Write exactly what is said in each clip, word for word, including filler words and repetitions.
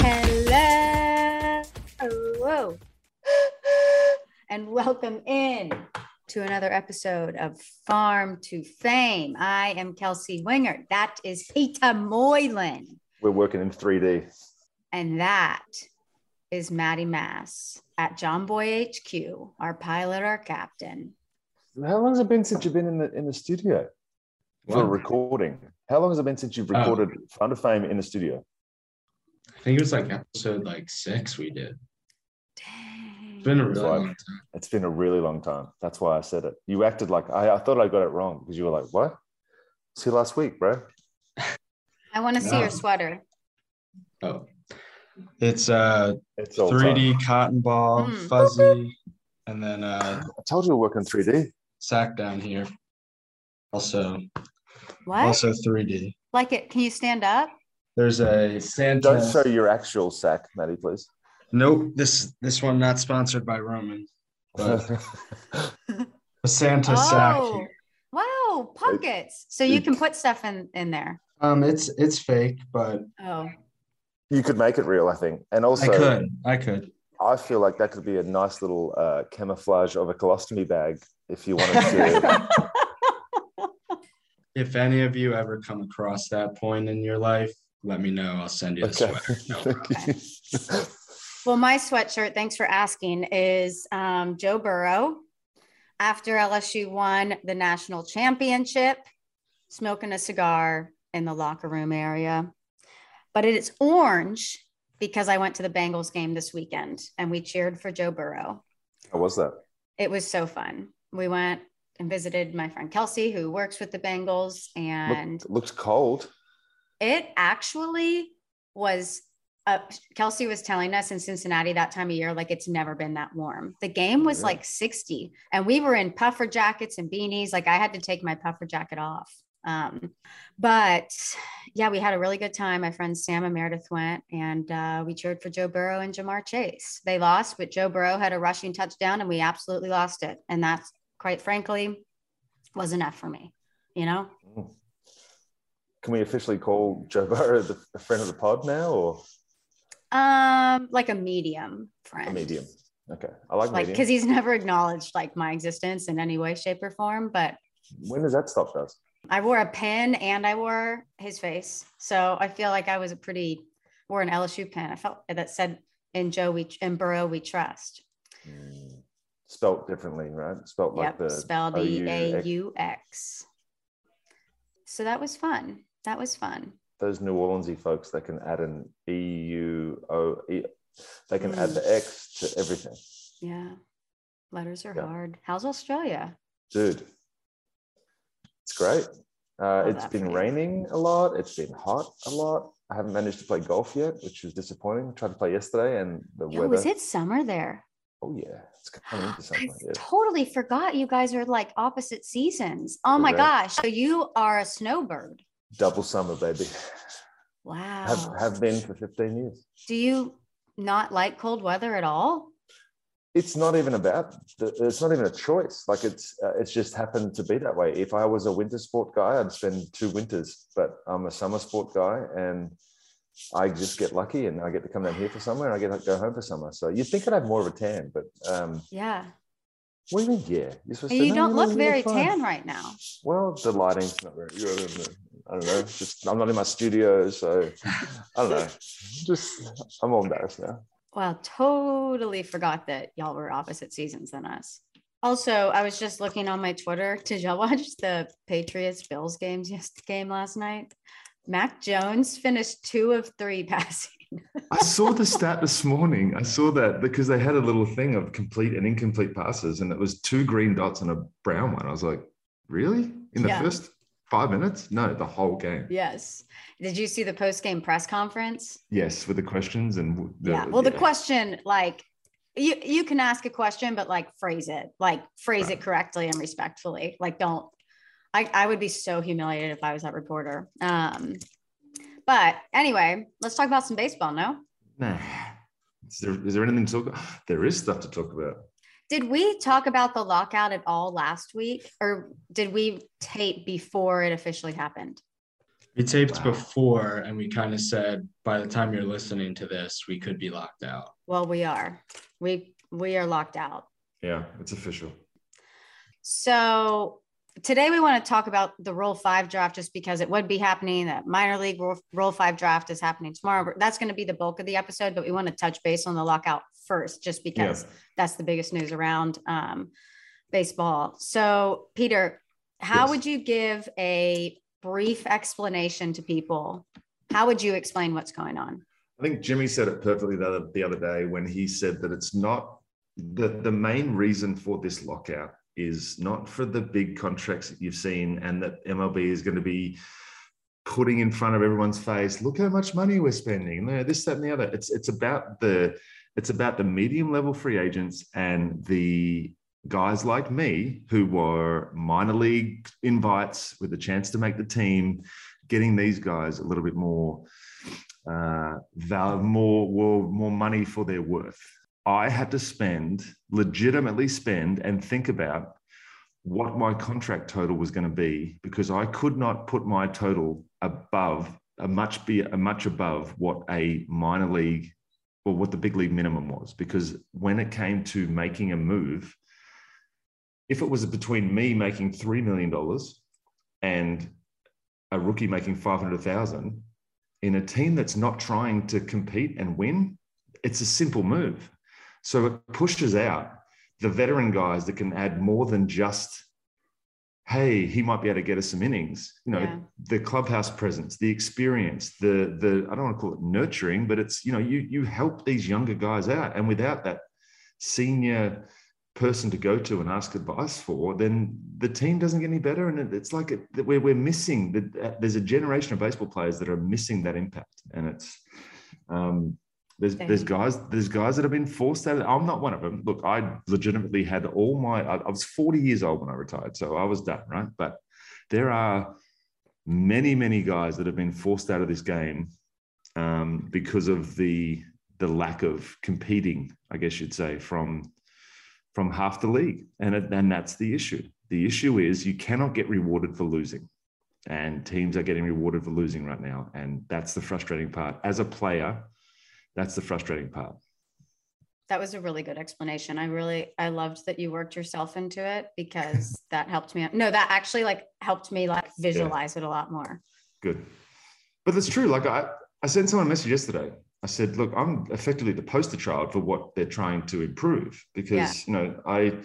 Hello. And welcome in to another episode of Farm to Fame. I am Kelsey Wingert. That is Peter Moylan. We're working in three D. And that is Maddie Mass at Jomboy H Q, our pilot, our captain. How long has it been since you've been in the in the studio for well, recording? How long has it been since you've recorded um, Farm to Fame in the studio? I think it was like episode like six we did. Dang. It's been a really like, long time. It's been a really long time. That's why I said it. You acted like I, I thought I got it wrong because you were like, what? See you last week, bro. I want to no. see your sweater. Oh. It's uh it's three D time. Cotton ball, mm. fuzzy, and then uh I told you we're working three D. Sack down here. Also what? Also three D. Like it, can you stand up? There's a stand. Don't show your actual sack, Maddie, please. Nope, this this one not sponsored by Roman. But a Santa oh, sack here. Wow, pockets. So you can put stuff in, in there. Um, it's it's fake, but oh, you could make it real, I think. And also, I could, I could. I feel like that could be a nice little uh, camouflage of a colostomy bag if you wanted to. If any of you ever come across that point in your life, let me know. I'll send you the okay. sweater. No problem. Okay. Well, my sweatshirt, thanks for asking, is um, Joe Burrow. After L S U won the national championship, smoking a cigar in the locker room area. But it is orange because I went to the Bengals game this weekend and we cheered for Joe Burrow. How was that? It was so fun. We went and visited my friend Kelsey, who works with the Bengals. And Look, looks cold. It actually was Uh, Kelsey was telling us in Cincinnati that time of year, like it's never been that warm. The game was yeah. like sixty and we were in puffer jackets and beanies. Like I had to take my puffer jacket off. Um, but yeah, we had a really good time. My friends Sam and Meredith went and uh, we cheered for Joe Burrow and Jamar Chase. They lost, but Joe Burrow had a rushing touchdown and we absolutely lost it. And that, quite frankly, was enough for me, you know? Can we officially call Joe Burrow the, the friend of the pod now or? Um, like a medium friend. A medium. Okay. I like, like medium. Because he's never acknowledged like my existence in any way, shape, or form. But when does that stop, guys? I wore a pin and I wore his face. So I feel like I was a pretty wore an L S U pin. I felt that said in Joe we in Burrow we trust. Mm. Spelt differently, right? Spelt yep. like the spelled E A U X. So that was fun. That was fun. Those New Orleansy folks that can add an E U O, they can mm. add the X to everything. Yeah. Letters are yeah. hard. How's Australia? Dude, it's great. Uh, it's been raining a lot. It's been hot a lot. I haven't managed to play golf yet, which was disappointing. I tried to play yesterday and the Yo, weather. Was it summer there? Oh, yeah. It's coming into summer. I yeah. totally forgot you guys are like opposite seasons. Oh, Correct. my gosh. So you are a snowbird. Double summer, baby. Wow. Have, have been for fifteen years. Do you not like cold weather at all? It's not even about, the, it's not even a choice. Like it's, uh, it's just happened to be that way. If I was a winter sport guy, I'd spend two winters, but I'm a summer sport guy and I just get lucky and I get to come down here for summer and I get to go home for summer. So you'd think I'd have more of a tan, but um, yeah. What do you mean, yeah? You're supposed and to, you no, don't no, look no, very tan right now. Well, the lighting's not very, I don't know, just I'm not in my studio, so I don't know, just I'm all embarrassed now. Well, totally forgot that y'all were opposite seasons than us. Also, I was just looking on my Twitter. Did y'all watch the Patriots-Bills games game last night? Mac Jones finished two of three passing. I saw the stat this morning. I saw that because they had a little thing of complete and incomplete passes, and it was two green dots and a brown one. I was like, really? In the yeah. first five minutes? No, the whole game. Yes. Did you see the post-game press conference? Yes, with the questions and the, yeah. Well, yeah. the question, like, you you can ask a question, but like phrase it, like phrase it correctly and respectfully. Like don't, I, I would be so humiliated if I was that reporter. Um, but anyway, let's talk about some baseball. No, nah. Is there, is there anything to talk about? There is stuff to talk about. Did we talk about the lockout at all last week, or did we tape before it officially happened? We taped wow. before, and we kind of said, by the time you're listening to this, we could be locked out. Well, we are. We we are locked out. Yeah, it's official. So today we want to talk about the Rule five draft, just because it would be happening. That minor league Rule five draft is happening tomorrow. That's going to be the bulk of the episode, but we want to touch base on the lockout first, just because yeah. that's the biggest news around um, baseball. So, Peter, how yes. would you give a brief explanation to people? How would you explain what's going on? I think Jimmy said it perfectly the other, the other day when he said that it's not the, the main reason for this lockout is not for the big contracts that you've seen and that M L B is going to be putting in front of everyone's face, look how much money we're spending, this, that, and the other. It's it's about the it's about the medium level free agents and the guys like me who were minor league invites with a chance to make the team, getting these guys a little bit more uh, val- more, more, more money for their worth. I had to spend, legitimately spend and think about what my contract total was going to be, because I could not put my total above, a much be a much above what a minor league or what the big league minimum was. Because when it came to making a move, if it was between me making three million dollars and a rookie making five hundred thousand dollars in a team that's not trying to compete and win, it's a simple move. So it pushes out the veteran guys that can add more than just, hey, he might be able to get us some innings. You know, yeah. the clubhouse presence, the experience, the, the, I don't want to call it nurturing, but it's, you know, you, you help these younger guys out. And without that senior person to go to and ask advice for, then the team doesn't get any better. And it, it's like it, we're, we're missing that. There's a generation of baseball players that are missing that impact. And it's um, there's Thank there's you. guys there's guys that have been forced out. I'm not one of them. Look, I legitimately had all my I, I was forty years old when I retired, so I was done, right? But there are many many guys that have been forced out of this game um, because of the the lack of competing, I guess you'd say, from from half the league. And, and that's the issue. The issue is you cannot get rewarded for losing, and teams are getting rewarded for losing right now. And that's the frustrating part. As a player, that's the frustrating part. That was a really good explanation. I really, I loved that you worked yourself into it, because that helped me. No, that actually like helped me like visualize yeah. it a lot more. Good. But that's true. Like I, I sent someone a message yesterday. I said, look, I'm effectively the poster child for what they're trying to improve, because, yeah. you know, I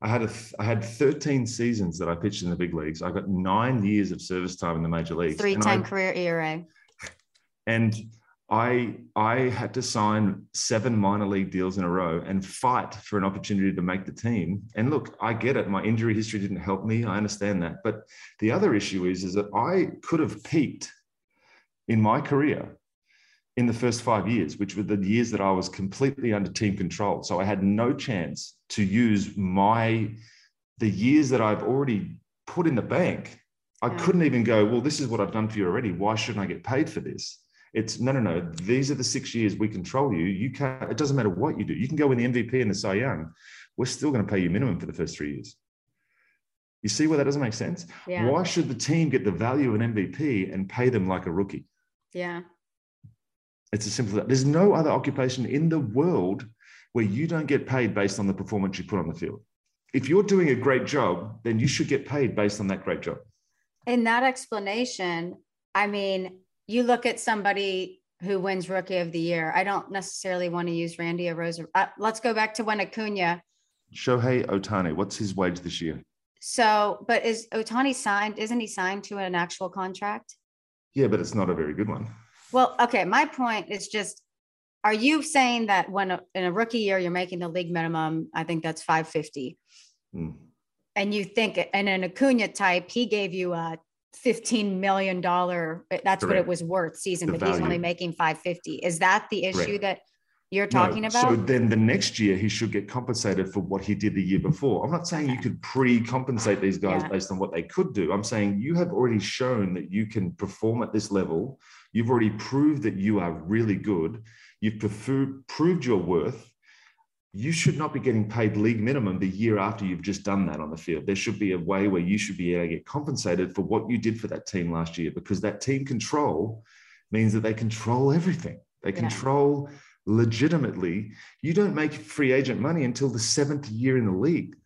I had a, I had thirteen seasons that I pitched in the big leagues. I got nine years of service time in the major leagues. Three-time career E R A. And I, I had to sign seven minor league deals in a row and fight for an opportunity to make the team. And look, I get it. My injury history didn't help me. I understand that. But the other issue is, is that I could have peaked in my career in the first five years, which were the years that I was completely under team control. So I had no chance to use my, the years that I've already put in the bank. I yeah. couldn't even go, well, this is what I've done for you already. Why shouldn't I get paid for this? It's no, no, no. These are the six years we control you. You can't, it doesn't matter what you do. You can go win the M V P and the Cy Young. We're still going to pay you minimum for the first three years. You see why that doesn't make sense? Yeah. Why should the team get the value of an M V P and pay them like a rookie? Yeah. It's as simple as that. There's no other occupation in the world where you don't get paid based on the performance you put on the field. If you're doing a great job, then you should get paid based on that great job. In that explanation, I mean, you look at somebody who wins Rookie of the Year. I don't necessarily want to use Randy Arozarena. Uh, let's go back to when Acuña. Shohei Ohtani, what's his wage this year? So, but is Ohtani signed? Isn't he signed to an actual contract? Yeah, but it's not a very good one. Well, okay. My point is just, are you saying that when a, in a rookie year, you're making the league minimum, I think that's five fifty mm. and you think, and an Acuña type, he gave you a fifteen million dollars, that's Correct. What it was worth season, the but value. He's only making five fifty. Is that the issue Correct. That you're talking no. about? So then the next year he should get compensated for what he did the year before. I'm not saying you could pre-compensate these guys yeah. based on what they could do. I'm saying you have already shown that you can perform at this level. You've already proved that you are really good. You've prefer- proved your worth. You should not be getting paid league minimum the year after you've just done that on the field. There should be a way where you should be able to get compensated for what you did for that team last year, because that team control means that they control everything. They yeah. control legitimately. You don't make free agent money until the seventh year in the league.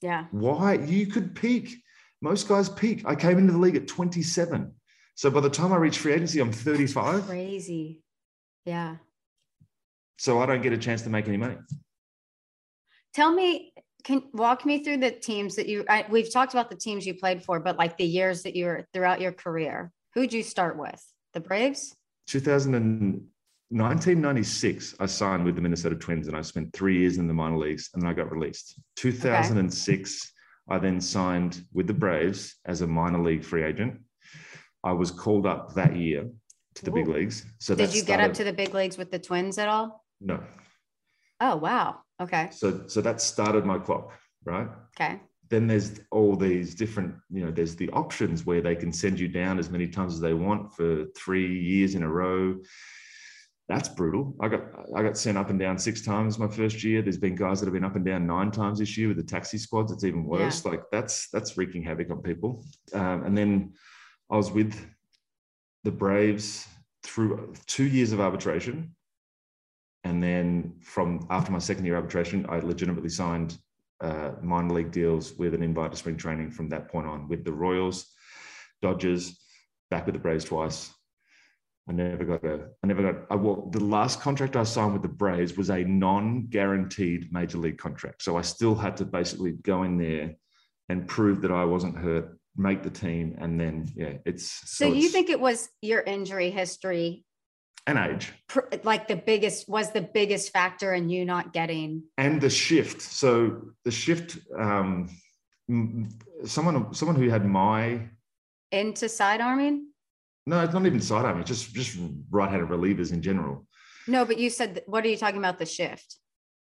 Yeah. Why? You could peak. Most guys peak. I came into the league at twenty-seven. So by the time I reach free agency, I'm thirty-five. That's crazy. Yeah. So I don't get a chance to make any money. Tell me, can walk me through the teams that you, I, we've talked about the teams you played for, but like the years that you were throughout your career, who'd you start with? The Braves? two thousand nineteen ninety-six, I signed with the Minnesota Twins and I spent three years in the minor leagues and then I got released. two thousand six, okay. I then signed with the Braves as a minor league free agent. I was called up that year to the Ooh. big leagues. So Did you started, get up to the big leagues with the Twins at all? No. Oh, wow. Okay. So, so that started my clock, right? Okay. Then there's all these different, you know, there's the options where they can send you down as many times as they want for three years in a row. That's brutal. I got, I got sent up and down six times my first year. There's been guys that have been up and down nine times this year with the taxi squads. It's even worse. Yeah. Like that's, that's wreaking havoc on people. Um, and then I was with the Braves through two years of arbitration. And then from after my second year arbitration, I legitimately signed uh, minor league deals with an invite to spring training from that point on with the Royals, Dodgers, back with the Braves twice. I never got a, I never got, I well, the last contract I signed with the Braves was a non-guaranteed major league contract. So I still had to basically go in there and prove that I wasn't hurt, make the team. And then, yeah, it's. So, so you it's, think it was your injury history? And age. Like the biggest, was the biggest factor in you not getting. And the shift. So the shift, um, someone someone who had my. Into sidearming? No, it's not even sidearming, just, just right-handed relievers in general. No, but you said, what are you talking about, the shift?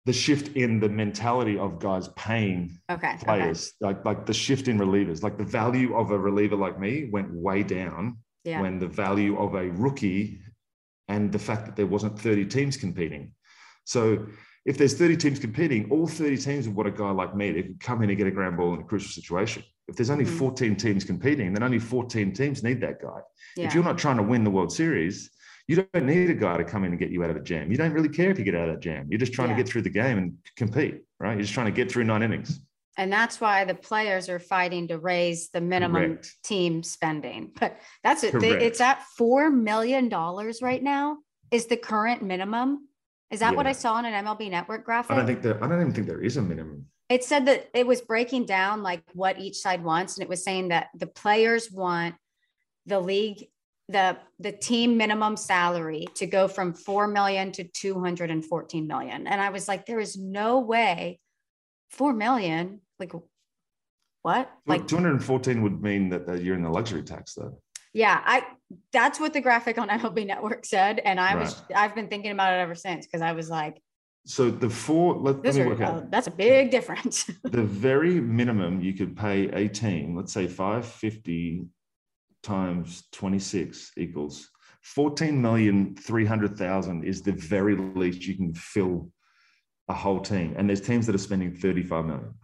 The shift in the mentality of guys paying okay, players. Okay. Like, like the shift in relievers. Like the value of a reliever like me went way down yeah. when the value of a rookie and the fact that there wasn't thirty teams competing. So if there's thirty teams competing, all thirty teams would want a guy like me that could come in and get a ground ball in a crucial situation. If there's only mm-hmm. fourteen teams competing, then only fourteen teams need that guy. Yeah. If you're not trying to win the World Series, you don't need a guy to come in and get you out of a jam. You don't really care if you get out of that jam. You're just trying yeah. to get through the game and compete, right? You're just trying to get through nine innings. And that's why the players are fighting to raise the minimum Correct. team spending. But that's it. Correct. It's at four million dollars right now is the current minimum. Is that yeah. what I saw on an M L B network graphic? I don't think that, I don't even think there is a minimum. It said that it was breaking down like what each side wants. And it was saying that the players want the league, the, the team minimum salary to go from four million dollars to two hundred fourteen million dollars. And I was like, there is no way four million dollars. Like what? Like two hundred fourteen would mean that you're in the luxury tax though. Yeah. I, that's what the graphic on M L B network said. And I was, right. I've been thinking about it ever since. Cause I was like, so the four, let, let me work are, out. Uh, that's a big difference. The very minimum you could pay a team, let's say five fifty times twenty-six equals fourteen million three hundred thousand is the very least you can fill a whole team. And there's teams that are spending thirty-five million.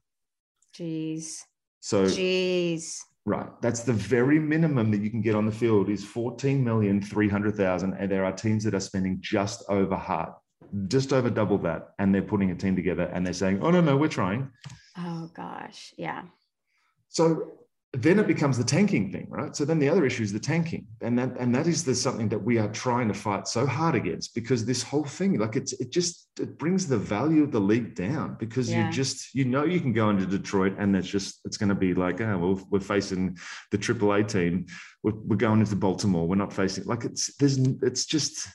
Jeez. So, Jeez. Right. That's the very minimum that you can get on the field is fourteen million three hundred thousand. And there are teams that are spending just over half, just over double that. And they're putting a team together and they're saying, oh, no, no, we're trying. Oh, gosh. Yeah. So then it becomes the tanking thing, right? So then the other issue is the tanking. And that, and that is the, something that we are trying to fight so hard against, because this whole thing, like it's, it just, it brings the value of the league down because yeah. you just, you know, you can go into Detroit and it's just, it's going to be like, oh, well, we're facing the triple A team. We're, we're going into Baltimore. We're not facing like it's, there's, it's just,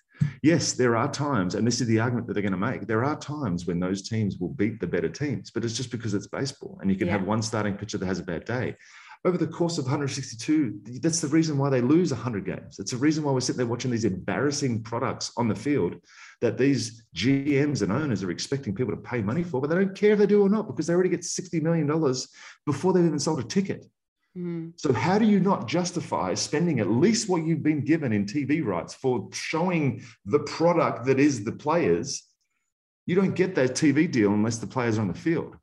yes, there are times. And this is the argument that they're going to make. There are times when those teams will beat the better teams, but it's just because it's baseball and you can yeah. have one starting pitcher that has a bad day. over the course of one hundred sixty-two, that's the reason why they lose one hundred games. It's the reason why we're sitting there watching these embarrassing products on the field that these G Ms and owners are expecting people to pay money for, but they don't care if they do or not because they already get sixty million dollars before they've even sold a ticket. Mm. So how do you not justify spending at least what you've been given in T V rights for showing the product that is the players? You don't get that T V deal unless the players are on the field.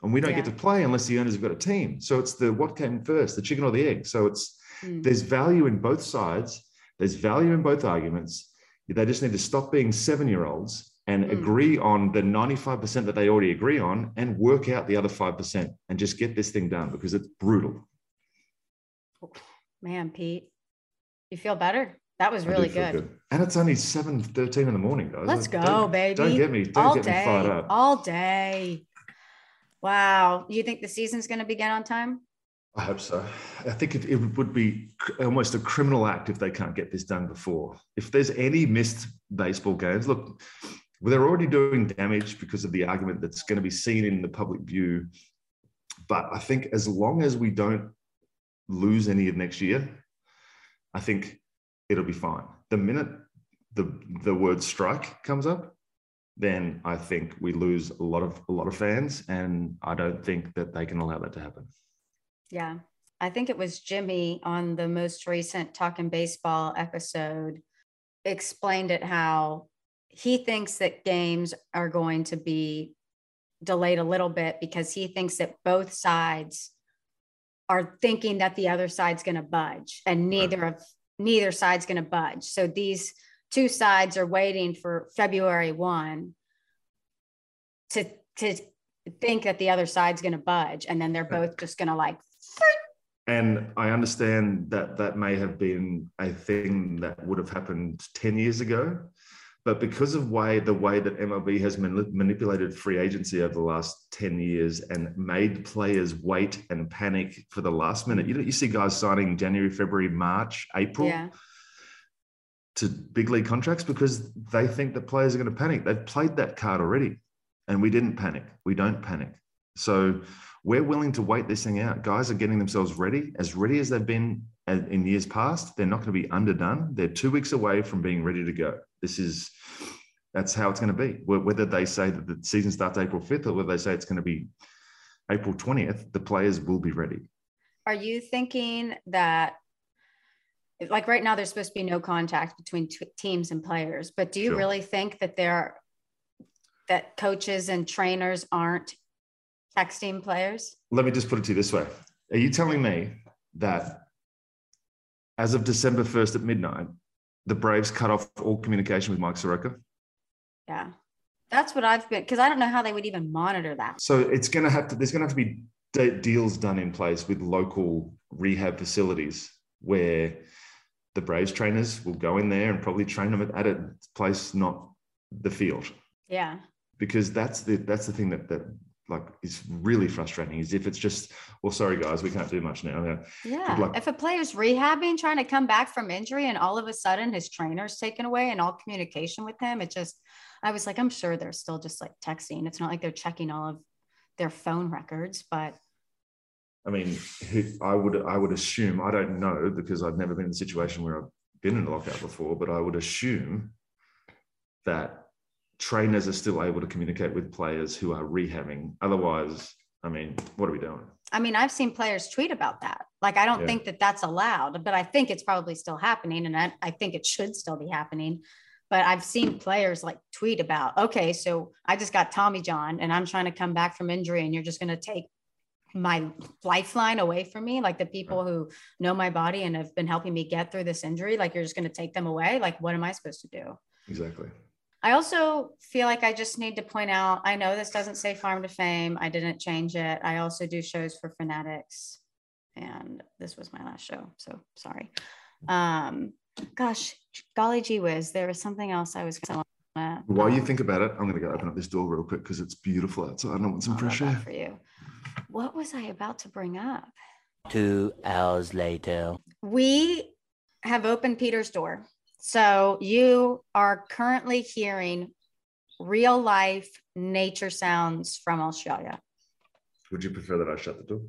And we don't yeah. get to play unless the owners have got a team. So it's the what came first, the chicken or the egg. So it's mm. there's value in both sides. There's value in both arguments. They just need to stop being seven-year-olds and mm. agree on the ninety-five percent that they already agree on and work out the other five percent and just get this thing done because it's brutal. Man, Pete, you feel better? That was really good. good. And it's only seven thirteen in the morning, though. Let's like, go, don't, baby. Don't get me, don't all get day, me fired up. All day. Wow. Do you think the season's going to begin on time? I hope so. I think it, it would be almost a criminal act if they can't get this done before. If there's any missed baseball games, look, they're already doing damage because of the argument that's going to be seen in the public view. But I think as long as we don't lose any of next year, I think it'll be fine. The minute the the word strike comes up, then I think we lose a lot of a lot of fans, and I don't think that they can allow that to happen. Yeah, I think it was Jimmy on the most recent Talkin' Baseball episode explained it how he thinks that games are going to be delayed a little bit because he thinks that both sides are thinking that the other side's going to budge, and neither right. of neither side's going to budge. So these two sides are waiting for February first to to think that the other side's going to budge, and then they're both just going to like. And I understand that that may have been a thing that would have happened ten years ago, but because of way the way that M L B has man- manipulated free agency over the last ten years and made players wait and panic for the last minute, you know, you see guys signing January, February, March, April. Yeah. To big league contracts because they think that players are going to panic. They've played that card already, and we didn't panic. We don't panic. So we're willing to wait this thing out. Guys are getting themselves ready, as ready as they've been in years past. They're not going to be underdone. They're two weeks away from being ready to go. This is, that's how it's going to be. Whether they say that the season starts April fifth or whether they say it's going to be April twentieth, the players will be ready. Are you thinking that, like right now, there's supposed to be no contact between t- teams and players, but do you sure. really think that there are, that coaches and trainers aren't texting players? Let me just put it to you this way. Are you telling me that as of December first at midnight, the Braves cut off all communication with Mike Soroka? Yeah, that's what I've been, because I don't know how they would even monitor that. So it's going to have to, there's going to have to be de- deals done in place with local rehab facilities where the Braves trainers will go in there and probably train them at a place, not the field. Yeah. Because that's the that's the thing that that like is really frustrating is if it's just, well, sorry guys, we can't do much now. Yeah. If a player's rehabbing, trying to come back from injury, and all of a sudden his trainer's taken away and all communication with him, it just, I was like, I'm sure they're still just like texting. It's not like they're checking all of their phone records, but I mean, I would I would assume, I don't know, because I've never been in a situation where I've been in a lockout before, but I would assume that trainers are still able to communicate with players who are rehabbing. Otherwise, I mean, what are we doing? I mean, I've seen players tweet about that. Like, I don't yeah. think that that's allowed, but I think it's probably still happening, and I, I think it should still be happening. But I've seen players like tweet about, okay, so I just got Tommy John, and I'm trying to come back from injury, and you're just going to take my lifeline away from me, like the people who know my body and have been helping me get through this injury, like you're just going to take them away. Like, what am I supposed to do? Exactly. I also feel like I just need to point out, I know this doesn't say Farm to Fame. I didn't change it. I also do shows for Fanatics, and this was my last show. So sorry. Um, gosh, golly gee whiz. There was something else I was going to uh, While you think about it, I'm going to go open up this door real quick because it's beautiful outside. I want some fresh air for you. What was I about to bring up? Two hours later. We have opened Peter's door. So you are currently hearing real life nature sounds from Australia. Would you prefer that I shut the door?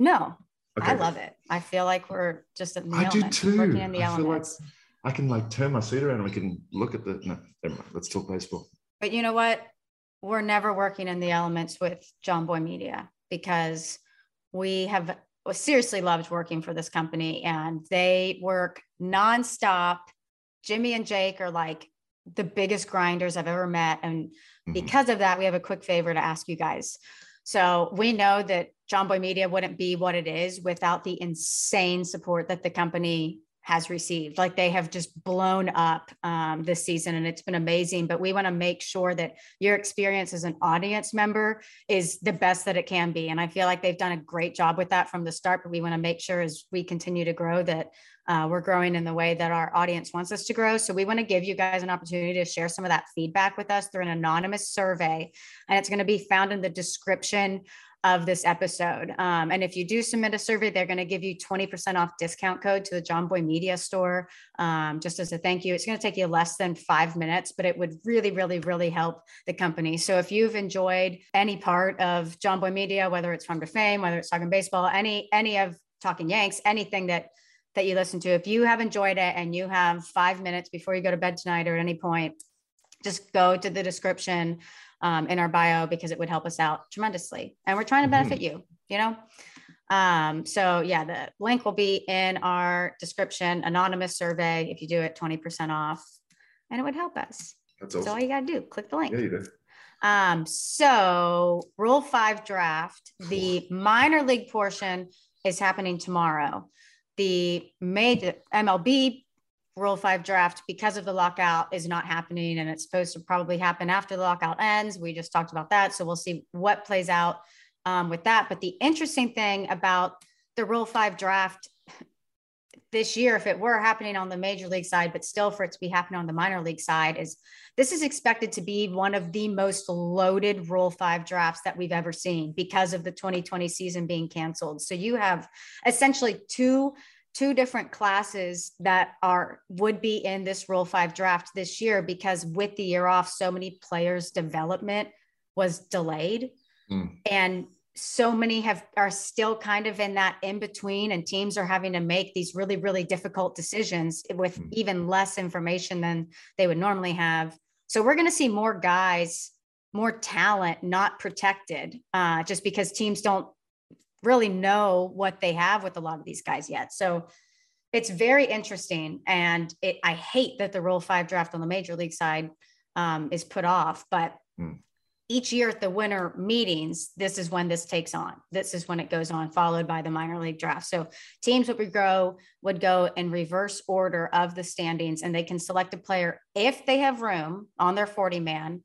No, Okay. I love it. I feel like we're just at the I element, do too. Working in the I elements. Feel like I can like turn my seat around and we can look at the, no, never mind. Let's talk baseball. But you know what? We're never working in the elements with Jomboy Media because we have seriously loved working for this company and they work nonstop. Jimmy and Jake are like the biggest grinders I've ever met. And mm-hmm. because of that, we have a quick favor to ask you guys. So we know that Jomboy Media wouldn't be what it is without the insane support that the company has received. Like they have just blown up um, this season and it's been amazing, but we want to make sure that your experience as an audience member is the best that it can be. And I feel like they've done a great job with that from the start, but we want to make sure as we continue to grow that uh, we're growing in the way that our audience wants us to grow. So we want to give you guys an opportunity to share some of that feedback with us through an anonymous survey. And it's going to be found in the description of this episode. Um, and if you do submit a survey, they're going to give you twenty percent off discount code to the Jomboy Media store. Um, just as a thank you, it's going to take you less than five minutes, but it would really, really, really help the company. So if you've enjoyed any part of Jomboy Media, whether it's Farm to Fame, whether it's Talking Baseball, any, any of Talking Yanks, anything that, that you listen to, if you have enjoyed it and you have five minutes before you go to bed tonight or at any point, just go to the description Um, in our bio, because it would help us out tremendously. And we're trying to benefit mm-hmm. you, you know? Um, so yeah, the link will be in our description, anonymous survey. If you do it, twenty percent off, and it would help us. That's, awesome. That's all you got to do. Click the link. Yeah, you did. Um, so Rule five Draft, the minor league portion is happening tomorrow. The major M L B Rule five Draft, because of the lockout, is not happening, and it's supposed to probably happen after the lockout ends. We just talked about that, so we'll see what plays out um, with that. But the interesting thing about the Rule five Draft this year, if it were happening on the major league side, but still for it to be happening on the minor league side, is this is expected to be one of the most loaded Rule five drafts that we've ever seen because of the twenty twenty season being canceled. So you have essentially two two different classes that are, would be in this Rule five Draft this year, because with the year off, so many players' development was delayed. Mm. And so many have, are still kind of in that in between, and teams are having to make these really, really difficult decisions with mm. even less information than they would normally have. So we're going to see more guys, more talent, not protected, uh, just because teams don't really know what they have with a lot of these guys yet. So it's very interesting. And it, I hate that the Rule five Draft on the major league side um, is put off, but mm. each year at the winter meetings, this is when this takes on, this is when it goes on, followed by the minor league draft. So teams would go, would go in reverse order of the standings, and they can select a player if they have room on their forty man.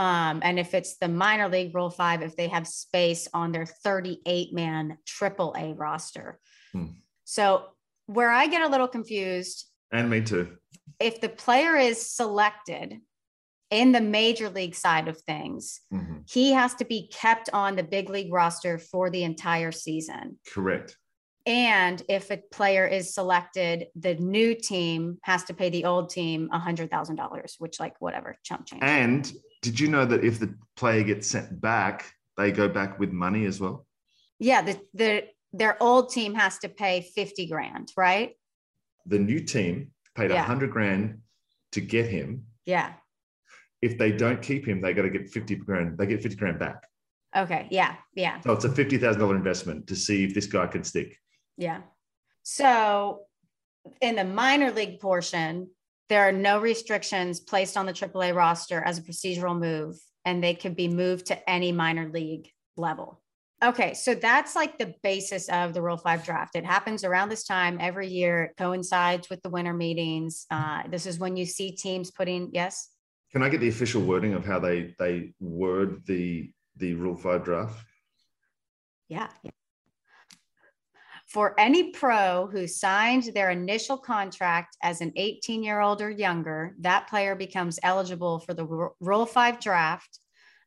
Um, and if it's the minor league Rule five, if they have space on their thirty-eight man triple A roster. Hmm. So where I get a little confused, and me too, if the player is selected in the major league side of things, mm-hmm. he has to be kept on the big league roster for the entire season. Correct. And if a player is selected, the new team has to pay the old team one hundred thousand dollars, which like whatever, chump change. And did you know that if the player gets sent back, they go back with money as well? Yeah, the, the their old team has to pay fifty grand, right? The new team paid yeah. one hundred grand to get him. Yeah. If they don't keep him, they got to get fifty grand. They get fifty grand back. Okay. Yeah. Yeah. So it's a fifty thousand dollars investment to see if this guy can stick. Yeah. So in the minor league portion, there are no restrictions placed on the triple A roster as a procedural move, and they can be moved to any minor league level. Okay, so that's like the basis of the Rule five Draft. It happens around this time every year. It coincides with the winter meetings. Uh, this is when you see teams putting, yes? Can I get the official wording of how they they word the the Rule five Draft? Yeah. yeah. For any pro who signed their initial contract as an eighteen-year-old or younger, that player becomes eligible for the Rule five Draft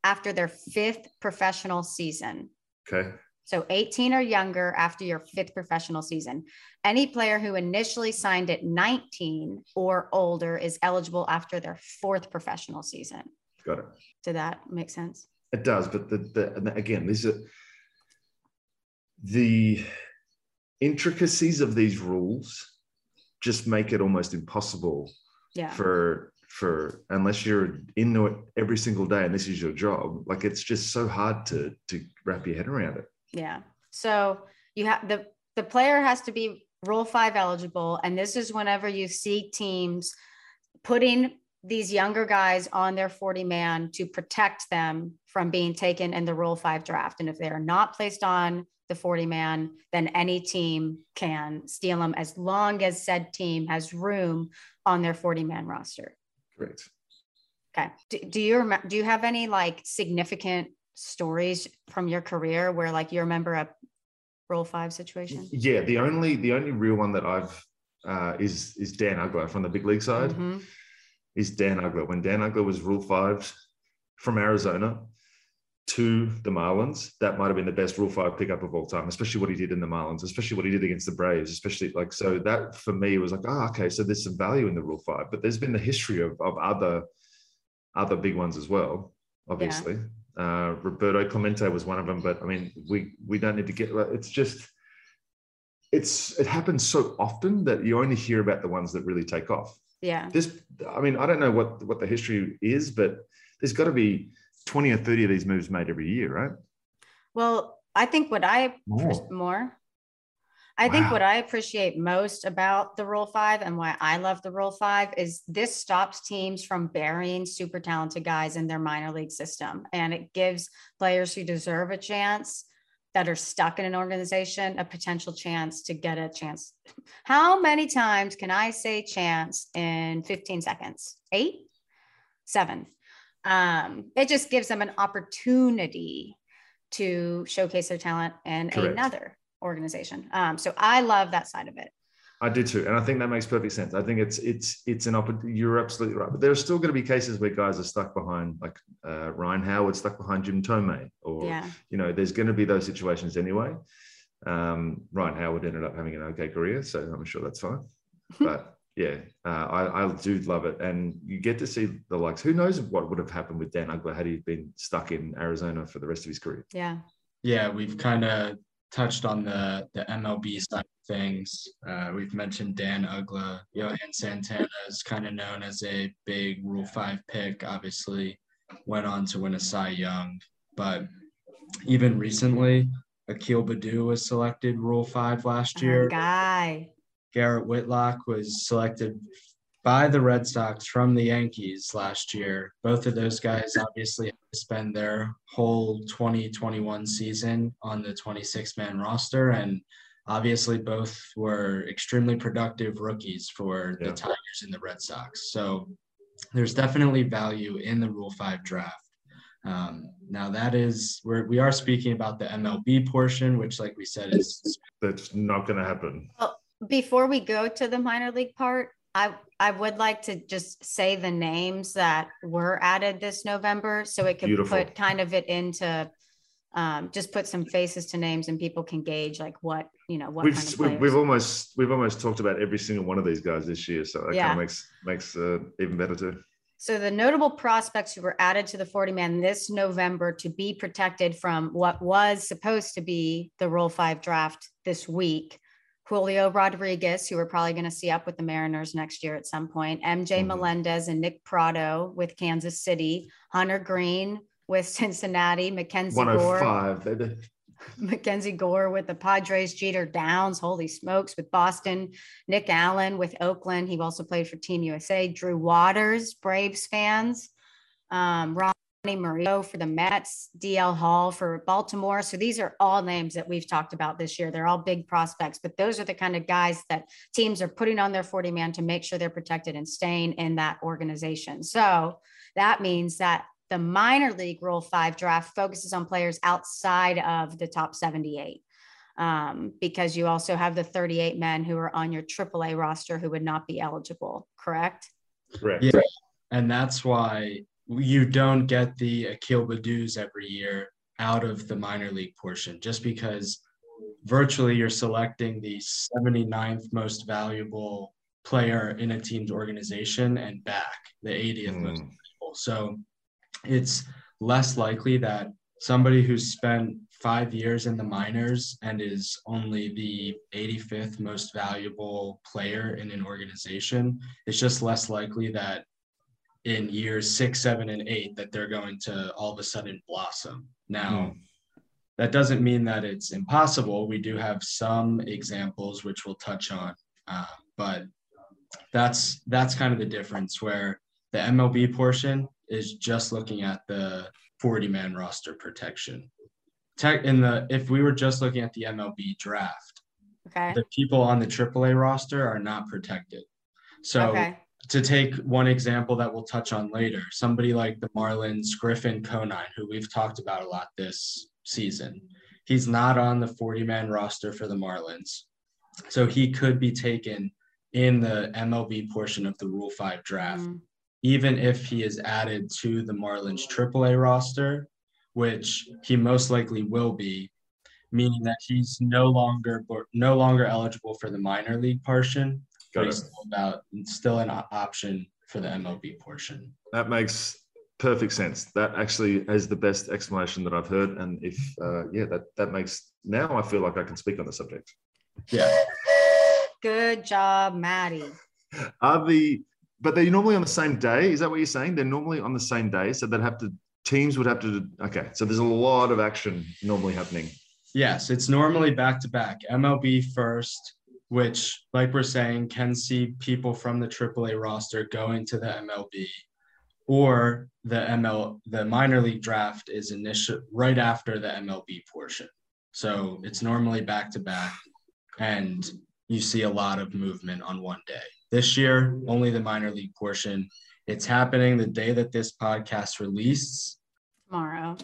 after their fifth professional season. Okay. So eighteen or younger after your fifth professional season. Any player who initially signed at nineteen or older is eligible after their fourth professional season. Got it. Did that make sense? It does, but the, the again, this is a, the... intricacies of these rules just make it almost impossible yeah. for for unless you're into it every single day and this is your job. Like, it's just so hard to to wrap your head around it. Yeah. So you have the the player has to be Rule five eligible, and this is whenever you see teams putting these younger guys on their forty man to protect them from being taken in the Rule five draft. And if they are not placed on the forty man, then any team can steal them as long as said team has room on their forty man roster. Great. Okay. Do, do you remember, do you have any like significant stories from your career where like you remember a Rule five situation? Yeah. The only, the only real one that I've, uh, is, is Dan Uggla from the big league side. Mm-hmm. Is Dan Uggla. When Dan Uggla was Rule five from Arizona to the Marlins, that might have been the best Rule five pickup of all time, especially what he did in the Marlins, especially what he did against the Braves, especially like, so that for me was like, oh, okay, so there's some value in the Rule five, but there's been the history of, of other, other big ones as well, obviously. Yeah. Uh, Roberto Clemente was one of them, but I mean, we, we don't need to get, it's just, it's, it happens so often that you only hear about the ones that really take off. Yeah. This, I mean, I don't know what, what the history is, but there's got to be twenty or thirty of these moves made every year, right? Well, I think what I more. more I wow. think what I appreciate most about the Rule five and why I love the Rule five is this stops teams from burying super talented guys in their minor league system, and it gives players who deserve a chance that are stuck in an organization, a potential chance to get a chance. How many times can I say chance in fifteen seconds? Eight? Seven. Um, it just gives them an opportunity to showcase their talent in Correct. another organization. Um, so I love that side of it. I do too. And I think that makes perfect sense. I think it's, it's, it's an opportunity. You're absolutely right. But there are still going to be cases where guys are stuck behind, like uh, Ryan Howard stuck behind Jim Thome, or, yeah. you know, there's going to be those situations anyway. Um, Ryan Howard ended up having an okay career, so I'm sure that's fine. But yeah, uh, I, I do love it. And you get to see the likes. Who knows what would have happened with Dan Uggla had he been stuck in Arizona for the rest of his career. Yeah. Yeah. We've kind of touched on the, the M L B side of things. Uh, we've mentioned Dan Uggla. Johan Santana is kind of known as a big Rule five pick, obviously went on to win a Cy Young. But even recently, Akil Baddoo was selected Rule five last year. Oh, guy. Garrett Whitlock was selected by the Red Sox from the Yankees last year. Both of those guys obviously have to spend their whole twenty twenty-one season on the twenty-six man roster, and obviously both were extremely productive rookies for yeah. the Tigers and the Red Sox. So there's definitely value in the Rule five draft. Um, now that is where we are speaking about the M L B portion, which, like we said, is that's not going to happen. Well, before we go to the minor league part, I, I would like to just say the names that were added this November so it can Beautiful. put kind of it into um, just put some faces to names and people can gauge like what, you know, what we've, kind of players. We've almost, we've almost talked about every single one of these guys this year. So that yeah. kind of makes, makes uh, even better too. So the notable prospects who were added to the forty man this November to be protected from what was supposed to be the Rule five draft this week: Julio Rodriguez, who we're probably going to see up with the Mariners next year at some point, M J mm-hmm. Melendez and Nick Prado with Kansas City, Hunter Green with Cincinnati, Mackenzie Gore, baby. Mackenzie Gore with the Padres, Jeter Downs, holy smokes, with Boston, Nick Allen with Oakland. He also played for Team U S A, Drew Waters, Braves fans, um, Ron Murillo for the Mets, D L Hall for Baltimore. So these are all names that we've talked about this year. They're all big prospects, but those are the kind of guys that teams are putting on their forty man to make sure they're protected and staying in that organization. So that means that the minor league Rule five draft focuses on players outside of the top seventy-eight, um, because you also have the thirty-eight men who are on your triple A roster who would not be eligible, correct? Correct. Yeah. And that's why you don't get the Akil Baddoos every year out of the minor league portion, just because virtually you're selecting the seventy-ninth most valuable player in a team's organization and back, the eightieth mm. most valuable. So it's less likely that somebody who's spent five years in the minors and is only the eighty-fifth most valuable player in an organization, it's just less likely that in years six, seven, and eight that they're going to all of a sudden blossom. Now, mm. that doesn't mean that it's impossible. We do have some examples which we'll touch on, uh, but that's that's kind of the difference, where the M L B portion is just looking at the forty-man roster protection. Tech in the if we were just looking at the M L B draft, okay, the people on the triple A roster are not protected. So okay. to take one example that we'll touch on later, somebody like the Marlins, Griffin Conine, who we've talked about a lot this season, he's not on the forty-man roster for the Marlins. So he could be taken in the M L B portion of the Rule five draft, mm. even if he is added to the Marlins triple A roster, which he most likely will be, meaning that he's no longer no longer eligible for the minor league portion, but he's still, about, still an option for the M L B portion. That makes perfect sense. That actually is the best explanation that I've heard. And if, uh, yeah, that, that makes, now I feel like I can speak on the subject. Yeah. Good job, Maddie. Are the, but they're normally on the same day? Is that what you're saying? They're normally on the same day, so they'd have to, teams would have to, okay, so there's a lot of action normally happening. Yes, it's normally back-to-back. M L B first, which, like we're saying, can see people from the triple A roster go into the M L B, or the M L, the minor league draft is initial right after the M L B portion. So it's normally back-to-back, and you see a lot of movement on one day. This year, only the minor league portion. It's happening the day that this podcast releases. Tomorrow.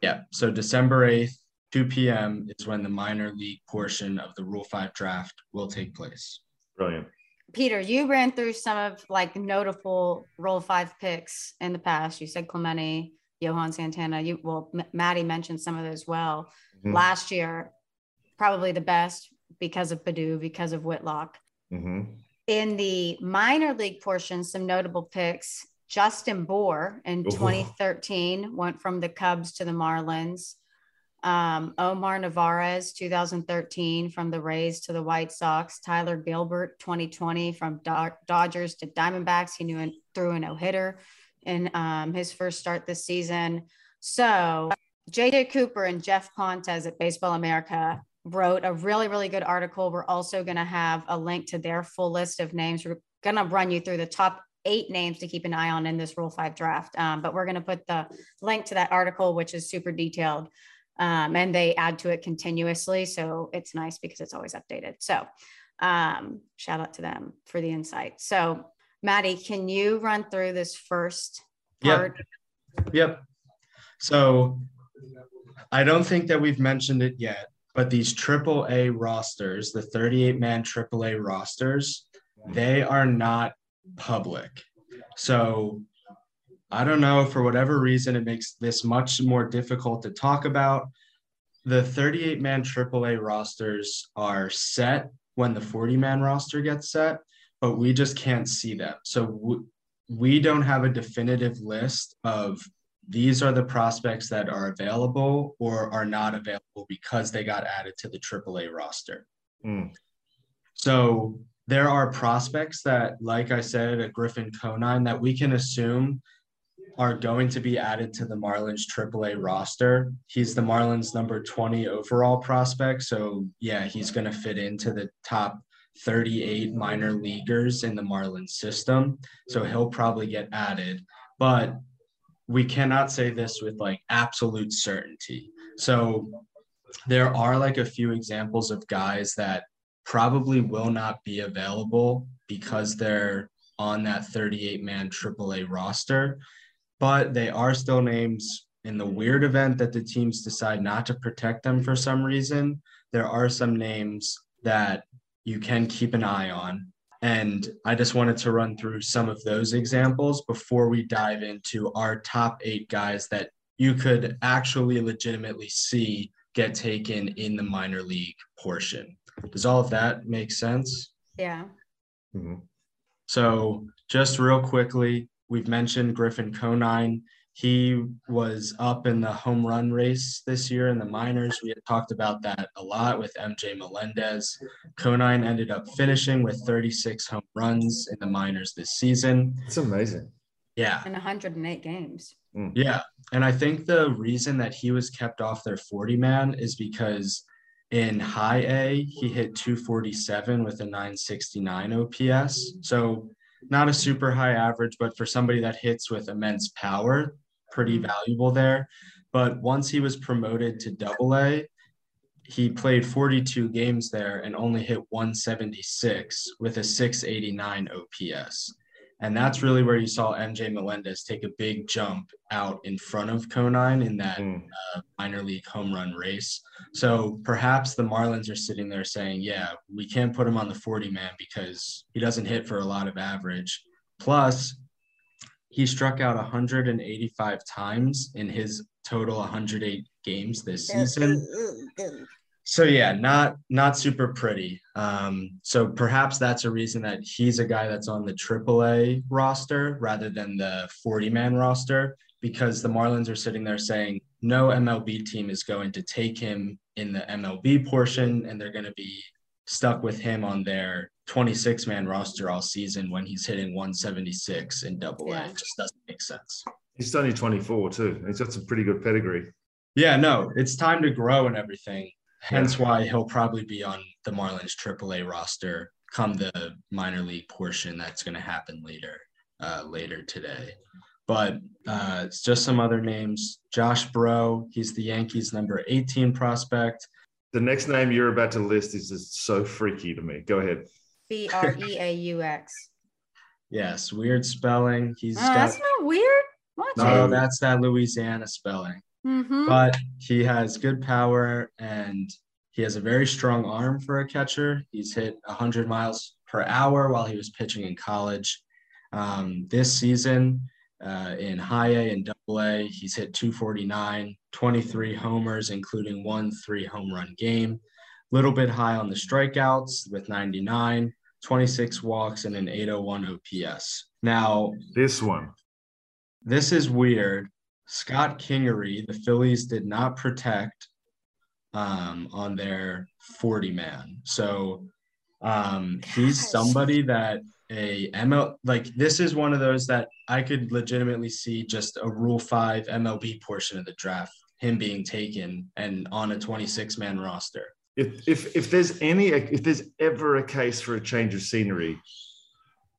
Yeah. So December eighth, two p.m. is when the minor league portion of the Rule five draft will take place. Brilliant. Peter, you ran through some of like notable Rule five picks in the past. You said Clemente, Johan Santana. You well, M- Maddie mentioned some of those well. Mm-hmm. Last year, probably the best because of Perdue, because of Whitlock. Mm-hmm. In the minor league portion, some notable picks, Justin Bohr in Ooh. twenty thirteen went from the Cubs to the Marlins. Um, Omar Narvaez, two thousand thirteen, from the Rays to the White Sox. Tyler Gilbert, twenty twenty, from Do- Dodgers to Diamondbacks. He knew and threw a no-hitter in um, his first start this season. So J J Cooper and Jeff Pontes at Baseball America wrote a really, really good article. We're also going to have a link to their full list of names. We're going to run you through the top eight names to keep an eye on in this Rule five draft. Um, but we're going to put the link to that article, which is super detailed. Um, and they add to it continuously. So it's nice because it's always updated. So um, shout out to them for the insight. So Maddie, can you run through this first part? Yep. yep. So I don't think that we've mentioned it yet, but these triple A rosters, the thirty-eight man triple A rosters, they are not public. So I don't know, for whatever reason, it makes this much more difficult to talk about. The thirty-eight man triple A rosters are set when the forty-man roster gets set, but we just can't see them. So w- we don't have a definitive list of these are the prospects that are available or are not available because they got added to the triple A roster. Mm. So there are prospects that, like I said, at Griffin Conine, that we can assume are going to be added to the Marlins triple A roster. He's the Marlins number twenty overall prospect. So yeah, he's going to fit into the top thirty-eight minor leaguers in the Marlins system. So he'll probably get added, but we cannot say this with like absolute certainty. So there are like a few examples of guys that probably will not be available because they're on that thirty-eight man triple A roster, but they are still names. In the weird event that the teams decide not to protect them for some reason, there are some names that you can keep an eye on. And I just wanted to run through some of those examples before we dive into our top eight guys that you could actually legitimately see get taken in the minor league portion. Does all of that make sense? Yeah. Mm-hmm. So just real quickly, we've mentioned Griffin Conine. He was up in the home run race this year in the minors. We had talked about that a lot with M J Melendez. Conine ended up finishing with thirty-six home runs in the minors this season. It's amazing. Yeah. In one hundred eight games. Mm. Yeah. And I think the reason that he was kept off their forty man is because in high A, he hit two forty-seven with a nine sixty-nine O P S. So not a super high average, but for somebody that hits with immense power, pretty valuable there. But once he was promoted to double A, he played forty-two games there and only hit one seventy-six with a six eighty-nine O P S. And that's really where you saw M J Melendez take a big jump out in front of Conine in that mm. uh, minor league home run race. So perhaps the Marlins are sitting there saying, yeah, we can't put him on the forty man because he doesn't hit for a lot of average. Plus, he struck out one hundred eighty-five times in his total one hundred eight games this season. So, yeah, not not super pretty. Um, so perhaps that's a reason that he's a guy that's on the triple A roster rather than the forty man roster, because the Marlins are sitting there saying no M L B team is going to take him in the M L B portion, and they're going to be stuck with him on their twenty-six man roster all season when he's hitting one seventy-six in double A. Yeah. It just doesn't make sense. He's only twenty-four too. He's got some pretty good pedigree. Yeah, no, it's time to grow and everything. Hence why he'll probably be on the Marlins triple A roster come the minor league portion that's going to happen later, uh, later today. But uh, it's just some other names. Josh Burrow, he's the Yankees' number eighteen prospect. The next name you're about to list is just so freaky to me. Go ahead. B R E A U X. Yes, weird spelling. He's oh, got... That's not weird. Watch no, it. That's that Louisiana spelling. Mm-hmm. But he has good power and he has a very strong arm for a catcher. He's hit one hundred miles per hour while he was pitching in college. Um, this season uh, in high A and double A, he's hit two forty-nine, twenty-three homers, including one three home run game. A little bit high on the strikeouts with ninety-nine, twenty-six walks, and an eight oh one O P S. Now, this one. This is weird. Scott Kingery, the Phillies did not protect um, on their forty man. So um, he's somebody that a M L, like this is one of those that I could legitimately see just a Rule five M L B portion of the draft, him being taken and on a twenty-six man roster. If if if there's any, if there's ever a case for a change of scenery,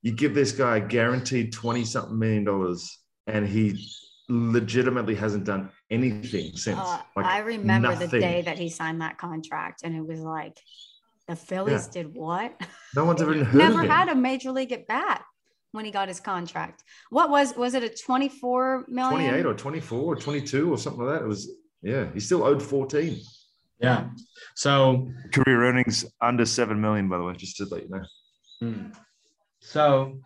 you give this guy a guaranteed twenty something million dollars and he legitimately hasn't done anything since. Uh, like, I remember nothing. The day that he signed that contract, and it was like, the Phillies yeah. did what? No one's ever heard never of him. Had a major league at bat when he got his contract. What was was it a twenty-four million? twenty-eight or twenty-four or twenty-two or something like that. It was yeah. He still owed fourteen. Yeah. So career earnings under seven million, by the way, just to let you know. Hmm. So.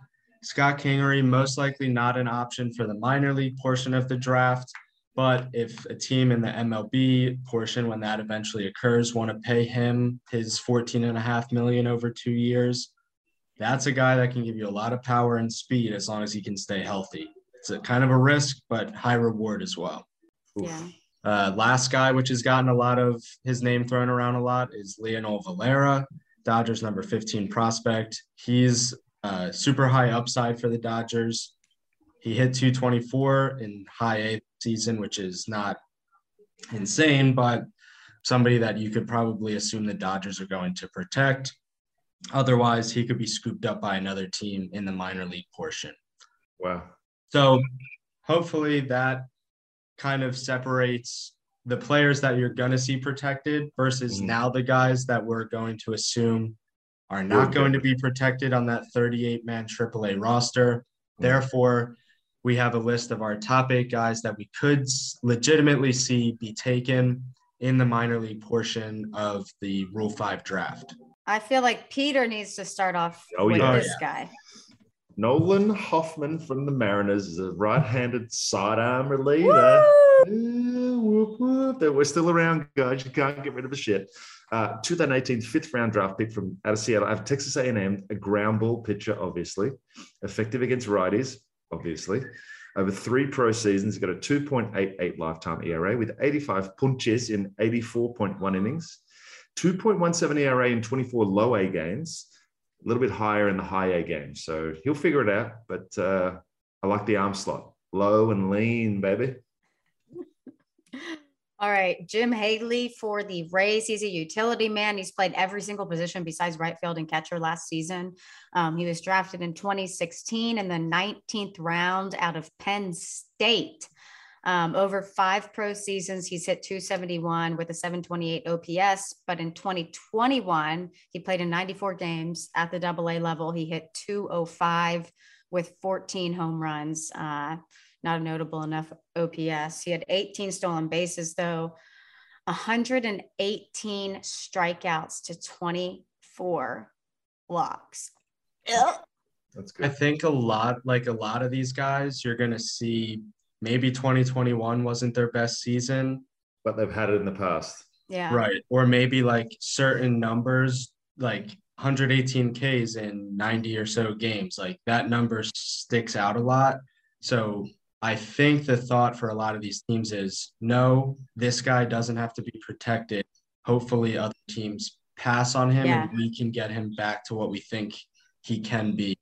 Scott Kingery, most likely not an option for the minor league portion of the draft, but if a team in the M L B portion, when that eventually occurs, want to pay him his fourteen and a half million over two years, that's a guy that can give you a lot of power and speed as long as he can stay healthy. It's a kind of a risk, but high reward as well. Yeah. Uh, last guy, which has gotten a lot of his name thrown around a lot, is Leonel Valera, Dodgers number fifteen prospect. He's Uh, super high upside for the Dodgers. He hit two twenty-four in high A season, which is not insane, but somebody that you could probably assume the Dodgers are going to protect. Otherwise, he could be scooped up by another team in the minor league portion. Wow. So hopefully that kind of separates the players that you're going to see protected versus mm-hmm. now the guys that we're going to assume are not going to be protected on that thirty-eight man triple A roster. Therefore, we have a list of our top eight guys that we could legitimately see be taken in the minor league portion of the Rule five draft. I feel like Peter needs to start off oh, with yeah. this guy. Nolan Hoffman from the Mariners is a right-handed sidearm reliever. We're still around, guys. You can't get rid of a shit. Uh, twenty eighteen fifth round draft pick from out of Seattle, out of Texas A and M, a ground ball pitcher, obviously, effective against righties, obviously, Over three pro seasons, he's got a two point eight eight lifetime E R A with eighty-five punches in eighty-four point one innings, two point one seven E R A in twenty-four low A games, a little bit higher in the high A games. So he'll figure it out, but uh, I like the arm slot. Low and lean, baby. All right, Jim Hadeley for the Rays. He's a utility man. He's played every single position besides right field and catcher last season. Um, he was drafted in twenty sixteen in the nineteenth round out of Penn State. Um, over five pro seasons, he's hit two seventy-one with a seven twenty-eight O P S. But in twenty twenty-one, he played in ninety-four games at the double A level. He hit two oh five with fourteen home runs. Uh, not a notable enough O P S. He had eighteen stolen bases, though, one hundred eighteen strikeouts to twenty-four blocks. That's good. I think a lot, like a lot of these guys, you're going to see maybe twenty twenty-one wasn't their best season, but they've had it in the past. Yeah. Right. Or maybe like certain numbers, like one hundred eighteen Ks in ninety or so games. Like that number sticks out a lot. So I think the thought for a lot of these teams is, no, this guy doesn't have to be protected. Hopefully other teams pass on him yeah. and we can get him back to what we think he can be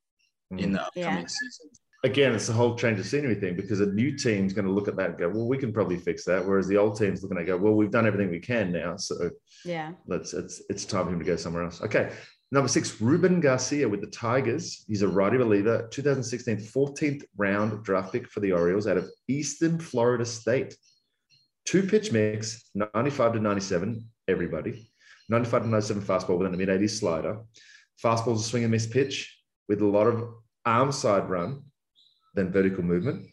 in the upcoming yeah. season. Again, it's the whole change of scenery thing, because a new team's going to look at that and go, well, we can probably fix that. Whereas the old team's looking at it and go, well, we've done everything we can now. So yeah, let's it's it's time for him to go somewhere else. Okay. Number six, Ruben Garcia with the Tigers. He's a righty reliever, two thousand sixteen fourteenth round draft pick for the Orioles out of Eastern Florida State. Two pitch mix, ninety-five to ninety-seven, everybody. ninety-five to ninety-seven fastball within a mid-eighties slider. Fastball's a swing and miss pitch with a lot of arm side run, then vertical movement.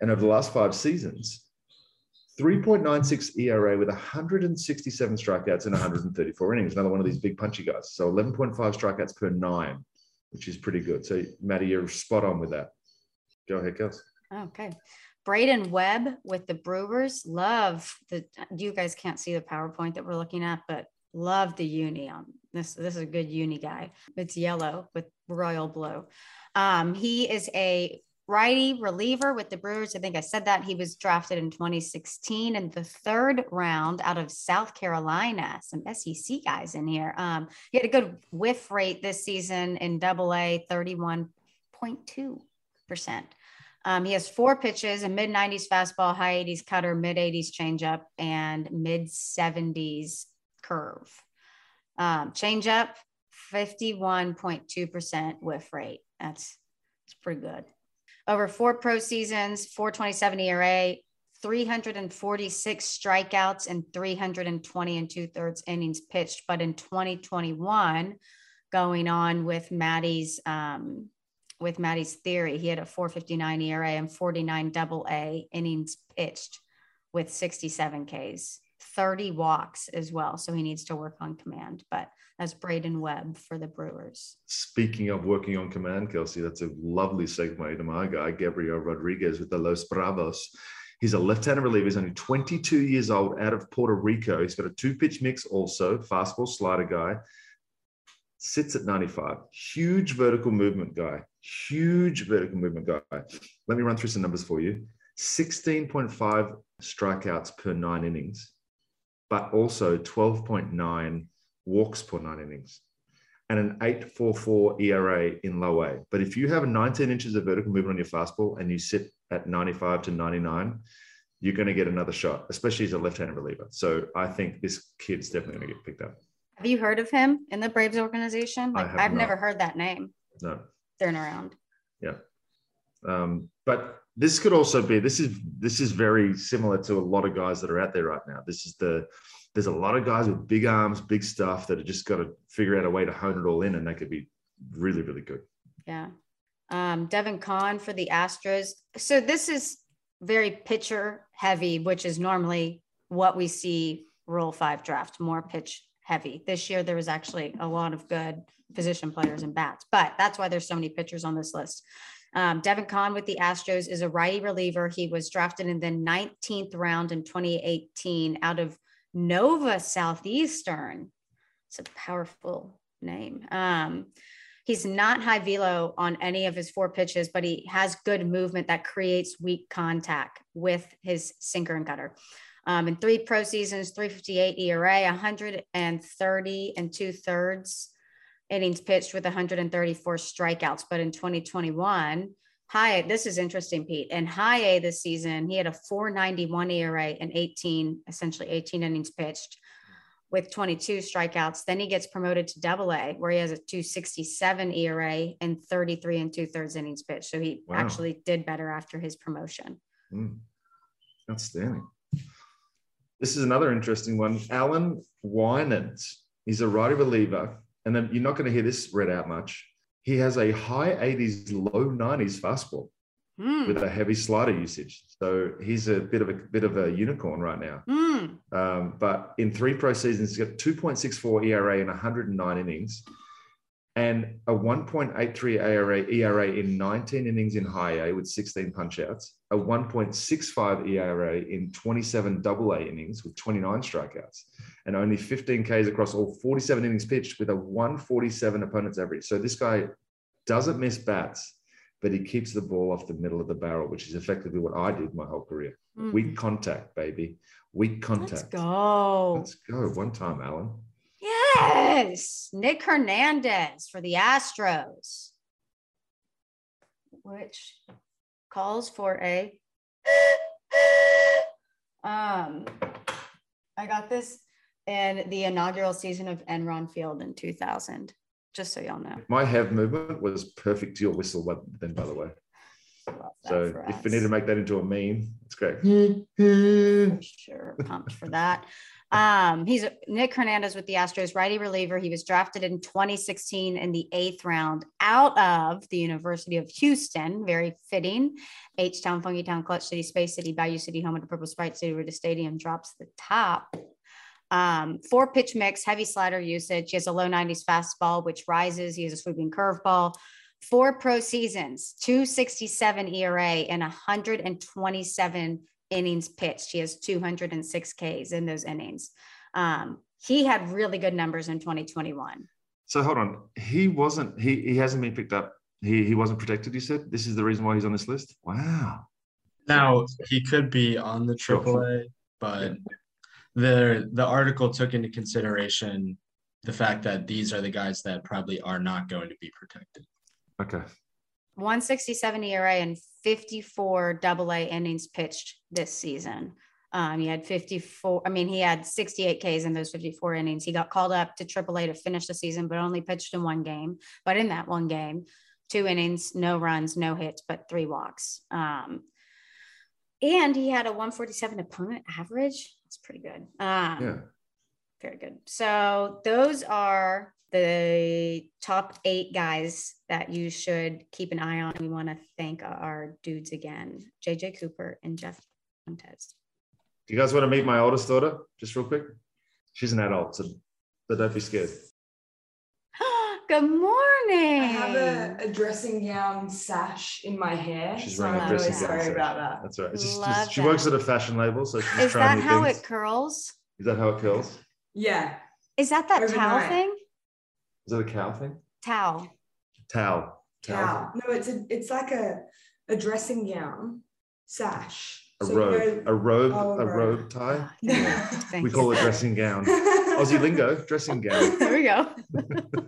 And over the last five seasons, three point nine six E R A with one hundred sixty-seven strikeouts in one hundirty-four innings. Another one of these big punchy guys. So eleven point five strikeouts per nine, which is pretty good. So, Maddie, you're spot on with that. Go ahead, Kelsey. Okay. Braden Webb with the Brewers. Love the – you guys can't see the PowerPoint that we're looking at, but love the uni on this. This is a good uni guy. It's yellow with royal blue. Um, he is a – righty reliever with the Brewers. I think I said that. He was drafted in twenty sixteen in the third round out of South Carolina. Some S E C guys in here. Um, he had a good whiff rate this season in double A, thirty-one point two percent. Um, he has four pitches, a mid-nineties fastball, high eighties cutter, mid-eighties changeup, and mid-seventies curve. Um, changeup, fifty-one point two percent whiff rate. That's, that's pretty good. Over four pro seasons, four twenty-seven E R A, three hundred forty-six strikeouts, and three hundred twenty and two-thirds innings pitched. But in twenty twenty-one, going on with Maddie's um, with Maddie's theory, he had a four fifty-nine E R A and forty-nine double A innings pitched with sixty-seven Ks, thirty walks as well. So he needs to work on command. But that's Braden Webb for the Brewers. Speaking of working on command, Kelsey, that's a lovely segue to my guy, Gabriel Rodriguez with the Los Bravos. He's a left-handed reliever. He's only twenty-two years old, out of Puerto Rico. He's got a two-pitch mix also, fastball slider guy. Sits at ninety-five. Huge vertical movement guy. Huge vertical movement guy. Let me run through some numbers for you. sixteen point five strikeouts per nine innings, but also twelve point nine walks per nine innings, and an eight point four four E R A in low A. But if you have nineteen inches of vertical movement on your fastball and you sit at ninety-five to ninety-nine, you're going to get another shot, especially as a left-handed reliever. So I think this kid's definitely going to get picked up. Have you heard of him in the Braves organization? Like, I've not. Never heard that name. No. They're around. Yeah. Um, but this could also be, this is, this is very similar to a lot of guys that are out there right now. This is the, there's a lot of guys with big arms, big stuff that have just got to figure out a way to hone it all in, and that could be really, really good. Yeah. Um, Devin Kahn for the Astros. So this is very pitcher heavy, which is normally what we see Rule five draft, more pitch heavy. This year, there was actually a lot of good position players and bats, but that's why there's so many pitchers on this list. Um, Devin Kahn with the Astros is a righty reliever. He was drafted in the nineteenth round in twenty eighteen out of Nova Southeastern. It's a powerful name. Um, He's not high velo on any of his four pitches, but he has good movement that creates weak contact with his sinker and cutter. Um, in three pro seasons, three fifty-eight E R A, one thirty and two thirds innings pitched with one thirty-four strikeouts. But in twenty twenty-one, high A, this is interesting, Pete. In high A this season, he had a four ninety-one E R A and eighteen, essentially eighteen innings pitched with twenty-two strikeouts. Then he gets promoted to double A, where he has a two sixty-seven E R A and thirty-three and two thirds innings pitched. So he wow. actually did better after his promotion. Mm. Outstanding. This is another interesting one. Alan Winant. He's a righty reliever, and then you're not going to hear this read out much. He has a high eighties, low nineties fastball mm. with a heavy slider usage. So he's a bit of a bit of a unicorn right now. Mm. Um, but in three pro seasons, he's got two point six four E R A in one hundred nine innings and a one point eight three E R A, E R A in nineteen innings in high A with sixteen punch-outs, a one point six five E R A in twenty-seven double A innings with twenty-nine strikeouts, and only fifteen Ks across all forty-seven innings pitched with a one forty-seven opponent's average. So this guy doesn't miss bats, but he keeps the ball off the middle of the barrel, which is effectively what I did my whole career. Mm. Weak contact, baby. Weak contact. Let's go. Let's go. One time, Alan. Yes, Nick Hernandez for the Astros, which calls for a, um, I got this in the inaugural season of Enron Field in two thousand, just so y'all know. My hev movement was perfect to your whistle then, by the way. So if we need to make that into a meme, it's great. I'm sure, pumped for that. Um, he's Nick Hernandez with the Astros, righty reliever. He was drafted in twenty sixteen in the eighth round out of the University of Houston. Very fitting. H-Town, Funky Town, Clutch City, Space City, Bayou City, home of the Purple Sprite City, where the stadium drops the top. Um, four pitch mix, heavy slider usage. He has a low nineties fastball, which rises. He has a sweeping curveball. Four pro seasons, two sixty-seven E R A and one twenty-seven innings pitched. He has two oh six Ks in those innings. Um, he had really good numbers in twenty twenty-one. So hold on. He wasn't, he he hasn't been picked up. He he wasn't protected, you said? This is the reason why he's on this list? Wow. Now, he could be on the triple A, but the, the article took into consideration the fact that these are the guys that probably are not going to be protected. Okay. one sixty-seven E R A and fifty-four double A innings pitched this season. Um, he had fifty-four. I mean, he had sixty-eight Ks in those fifty-four innings. He got called up to triple A to finish the season, but only pitched in one game. But in that one game, two innings, no runs, no hits, but three walks. Um, and he had a one forty-seven opponent average. That's pretty good. Um, yeah. Very good. So those are the top eight guys that you should keep an eye on. We want to thank our dudes again, J J Cooper and Jeff Montez. Do you guys want to meet my oldest daughter? Just real quick. She's an adult, so but don't be scared. Good morning. I have a, a dressing gown sash in my hair. She's wearing a dressing gown. Sorry sash. About that. That's all right. It's just, just, she works at a fashion label, so she's Is trying that how things. It curls? Is that how it curls? Yeah. Is that that towel thing? Is that a cow thing? Towel. Towel. Towel. No, it's a, it's like a, a dressing gown sash. A so robe. You know, a robe. Oh, a robe, robe tie. Yeah. We call it dressing gown. Aussie lingo, dressing gown. There we go.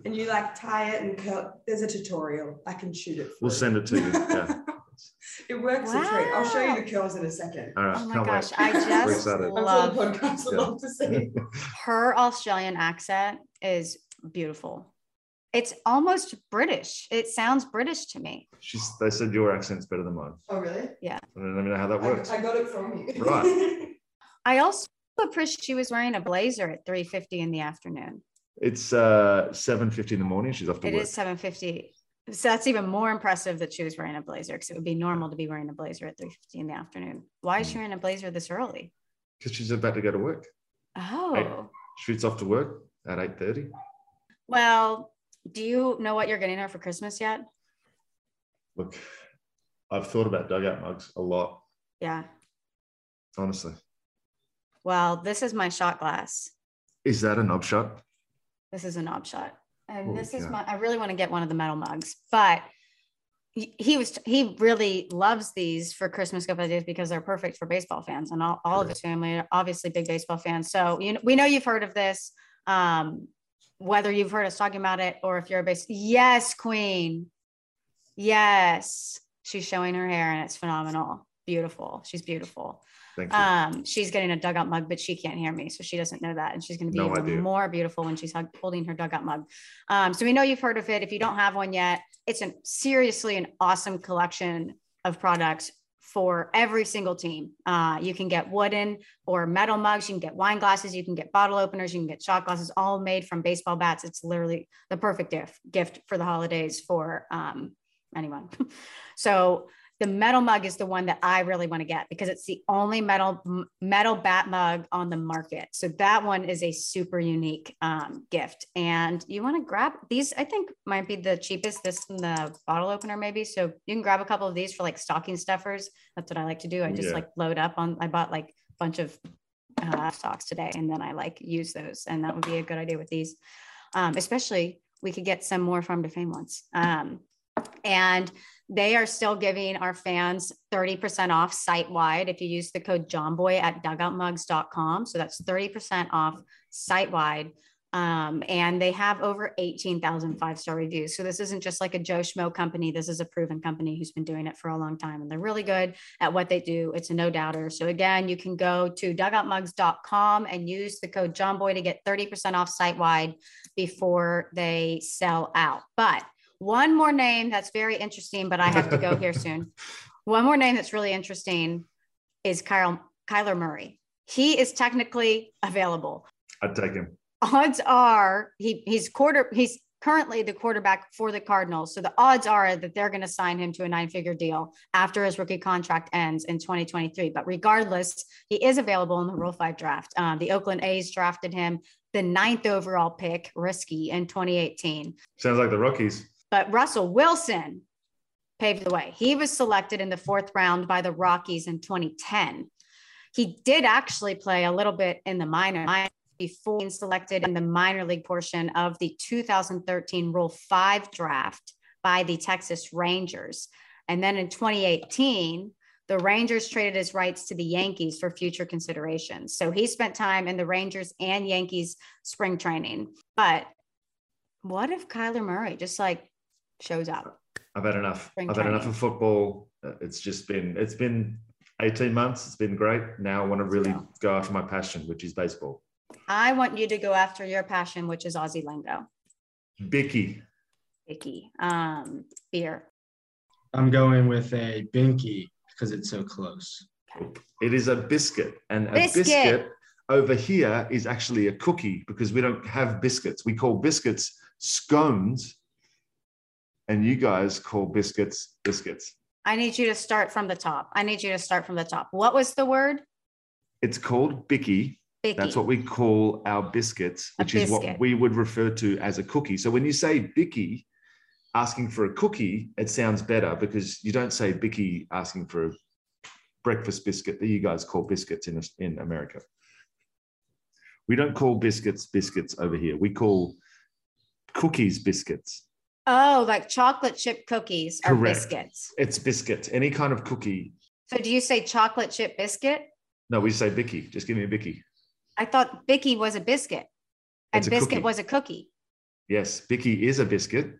And you like tie it and curl. There's a tutorial. I can shoot it. For we'll you. Send it to you. Yeah. It works wow. a treat. I'll show you the curls in a second. All right. Oh my Can't gosh, wait. I just love, podcasts yeah. love to see. Her Australian accent is beautiful. It's almost British. It sounds British to me. She's, they said your accent's better than mine. Oh, really? Yeah. I don't even know how that works. I, I got it from you. Right. I also appreciate she was wearing a blazer at three fifty in the afternoon. It's uh, seven fifty in the morning. She's off to it work. It is seven fifty. So that's even more impressive that she was wearing a blazer, because it would be normal to be wearing a blazer at three fifty in the afternoon. Why is she wearing a blazer this early? Because she's about to go to work. Oh. Eight, she's off to work at eight thirty. Well, do you know what you're getting her for Christmas yet? Look, I've thought about dugout mugs a lot. Yeah. Honestly. Well, this is my shot glass. Is that a knob shot? This is a knob shot. and Holy this cow. is my, I really want to get one of the metal mugs, but he, he was, he really loves these for Christmas gift ideas because they're perfect for baseball fans, and all, all sure. of his family are obviously big baseball fans. So, you know, we know you've heard of this, um, whether you've heard us talking about it or if you're a base. Yes, Queen. Yes. She's showing her hair and it's phenomenal. Beautiful. She's beautiful. Thank you. Um, she's getting a dugout mug, but she can't hear me, so she doesn't know that. And she's going to be no even idea. more beautiful when she's hug- holding her dugout mug. Um, so we know you've heard of it. If you don't have one yet, it's an seriously an awesome collection of products for every single team. Uh, you can get wooden or metal mugs. You can get wine glasses. You can get bottle openers. You can get shot glasses, all made from baseball bats. It's literally the perfect gift, gift for the holidays for um, anyone. So the metal mug is the one that I really want to get because it's the only metal metal bat mug on the market. So that one is a super unique um, gift. And you want to grab these, I think might be the cheapest, this and the bottle opener maybe. So you can grab a couple of these for like stocking stuffers. That's what I like to do. I just yeah. like load up on, I bought like a bunch of uh, socks today and then I like use those. And that would be a good idea with these. Um, especially we could get some more Farm to Fame ones. Um, and they are still giving our fans thirty percent off site-wide if you use the code Jomboy at dugout mugs dot com. So that's thirty percent off site-wide. Um, and they have over eighteen thousand five-star reviews. So this isn't just like a Joe Schmo company. This is a proven company who's been doing it for a long time. And they're really good at what they do. It's a no-doubter. So again, you can go to dugout mugs dot com and use the code Jomboy to get thirty percent off site-wide before they sell out. But one more name that's very interesting, but I have to go here soon. One more name that's really interesting is Kyle, Kyler Murray. He is technically available. I'd take him. Odds are he he's quarter he's currently the quarterback for the Cardinals. So the odds are that they're going to sign him to a nine-figure deal after his rookie contract ends in twenty twenty-three. But regardless, he is available in the Rule five draft. Um, the Oakland A's drafted him the ninth overall pick, risky, in twenty eighteen. Sounds like the rookies. But Russell Wilson paved the way. He was selected in the fourth round by the Rockies in twenty ten. He did actually play a little bit in the minor league before being selected in the minor league portion of the two thousand thirteen Rule five draft by the Texas Rangers. And then in twenty eighteen, the Rangers traded his rights to the Yankees for future consideration. So he spent time in the Rangers and Yankees spring training. But what if Kyler Murray just like shows up? I've had enough. I've had enough of football. It's just been, it's been eighteen months. It's been great. Now I want to really yeah. go after my passion, which is baseball. I want you to go after your passion, which is Aussie lingo. Bicky. Bicky. Um, beer. I'm going with a binky because it's so close. Okay. It is a biscuit. And a biscuit, biscuit over here is actually a cookie because we don't have biscuits. We call biscuits scones. And you guys call biscuits, biscuits. I need you to start from the top. I need you to start from the top. What was the word? It's called bicky. Bicky. That's what we call our biscuits, which biscuit. is what we would refer to as a cookie. So when you say bicky, asking for a cookie, it sounds better because you don't say bicky asking for a breakfast biscuit that you guys call biscuits in, in America. We don't call biscuits, biscuits over here. We call cookies, biscuits. Oh, like chocolate chip cookies are Correct. biscuits. It's biscuits, any kind of cookie. So do you say chocolate chip biscuit? No, we say bicky. Just give me a bicky. I thought bicky was a biscuit and a biscuit cookie. was a cookie. Yes, bicky is a biscuit,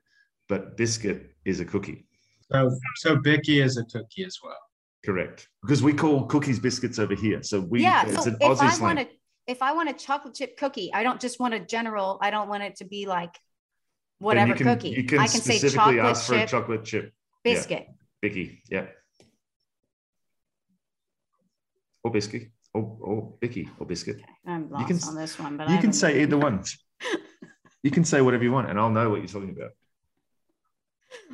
but biscuit is a cookie. So, so bicky is a cookie as well. Correct. Because we call cookies biscuits over here. So we, yeah, it's so an Aussie I slang. Wanted, if I want a chocolate chip cookie, I don't just want a general, I don't want it to be like, whatever you can, cookie. You can I can specifically say chocolate ask for chip, a chocolate chip. Biscuit. Yeah. Bicky. Yeah. Or biscuit. Or, or bicky. Or biscuit. Okay. I'm lost can, on this one. But You I can say either one. You can say whatever you want and I'll know what you're talking about.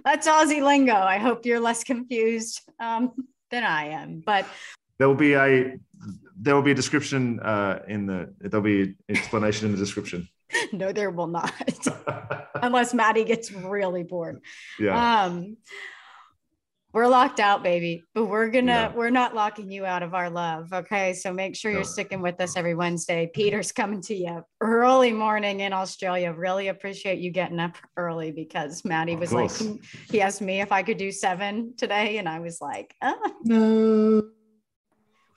That's Aussie lingo. I hope you're less confused um, than I am. But there will be a there will be a description uh, in the there'll be an explanation in the description. No, there will not. Unless Maddie gets really bored. Yeah. Um, We're locked out, baby, but we're gonna, yeah. we're not locking you out of our love. Okay. So make sure you're no. sticking with us every Wednesday. Peter's coming to you early morning in Australia. Really appreciate you getting up early because Maddie of was course. like, he asked me if I could do seven today. And I was like, oh. no.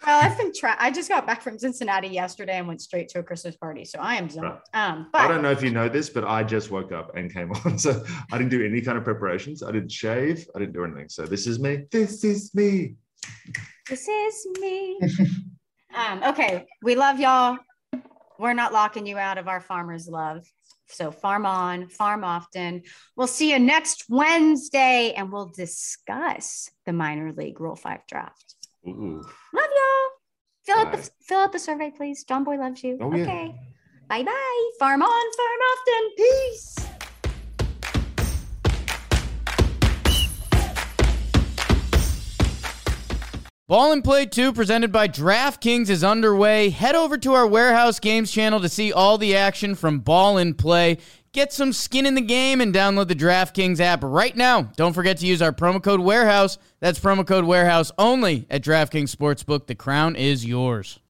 Well, I've been trying. I just got back from Cincinnati yesterday and went straight to a Christmas party. So I am zoned. Right. Um, but- I don't know if you know this, but I just woke up and came on. So I didn't do any kind of preparations. I didn't shave. I didn't do anything. So this is me. This is me. This is me. um, okay. We love y'all. We're not locking you out of our farmer's love. So farm on, farm often. We'll see you next Wednesday and we'll discuss the minor league Rule five draft. Ooh. Love y'all. Fill out, the, fill out the survey, please. Jomboy loves you. Oh, okay. Yeah. Bye-bye. Farm on, farm often. Peace. Ball and Play two, presented by DraftKings, is underway. Head over to our Warehouse Games channel to see all the action from Ball and Play. Get some skin in the game and download the DraftKings app right now. Don't forget to use our promo code WAREHOUSE. That's promo code WAREHOUSE only at DraftKings Sportsbook. The crown is yours.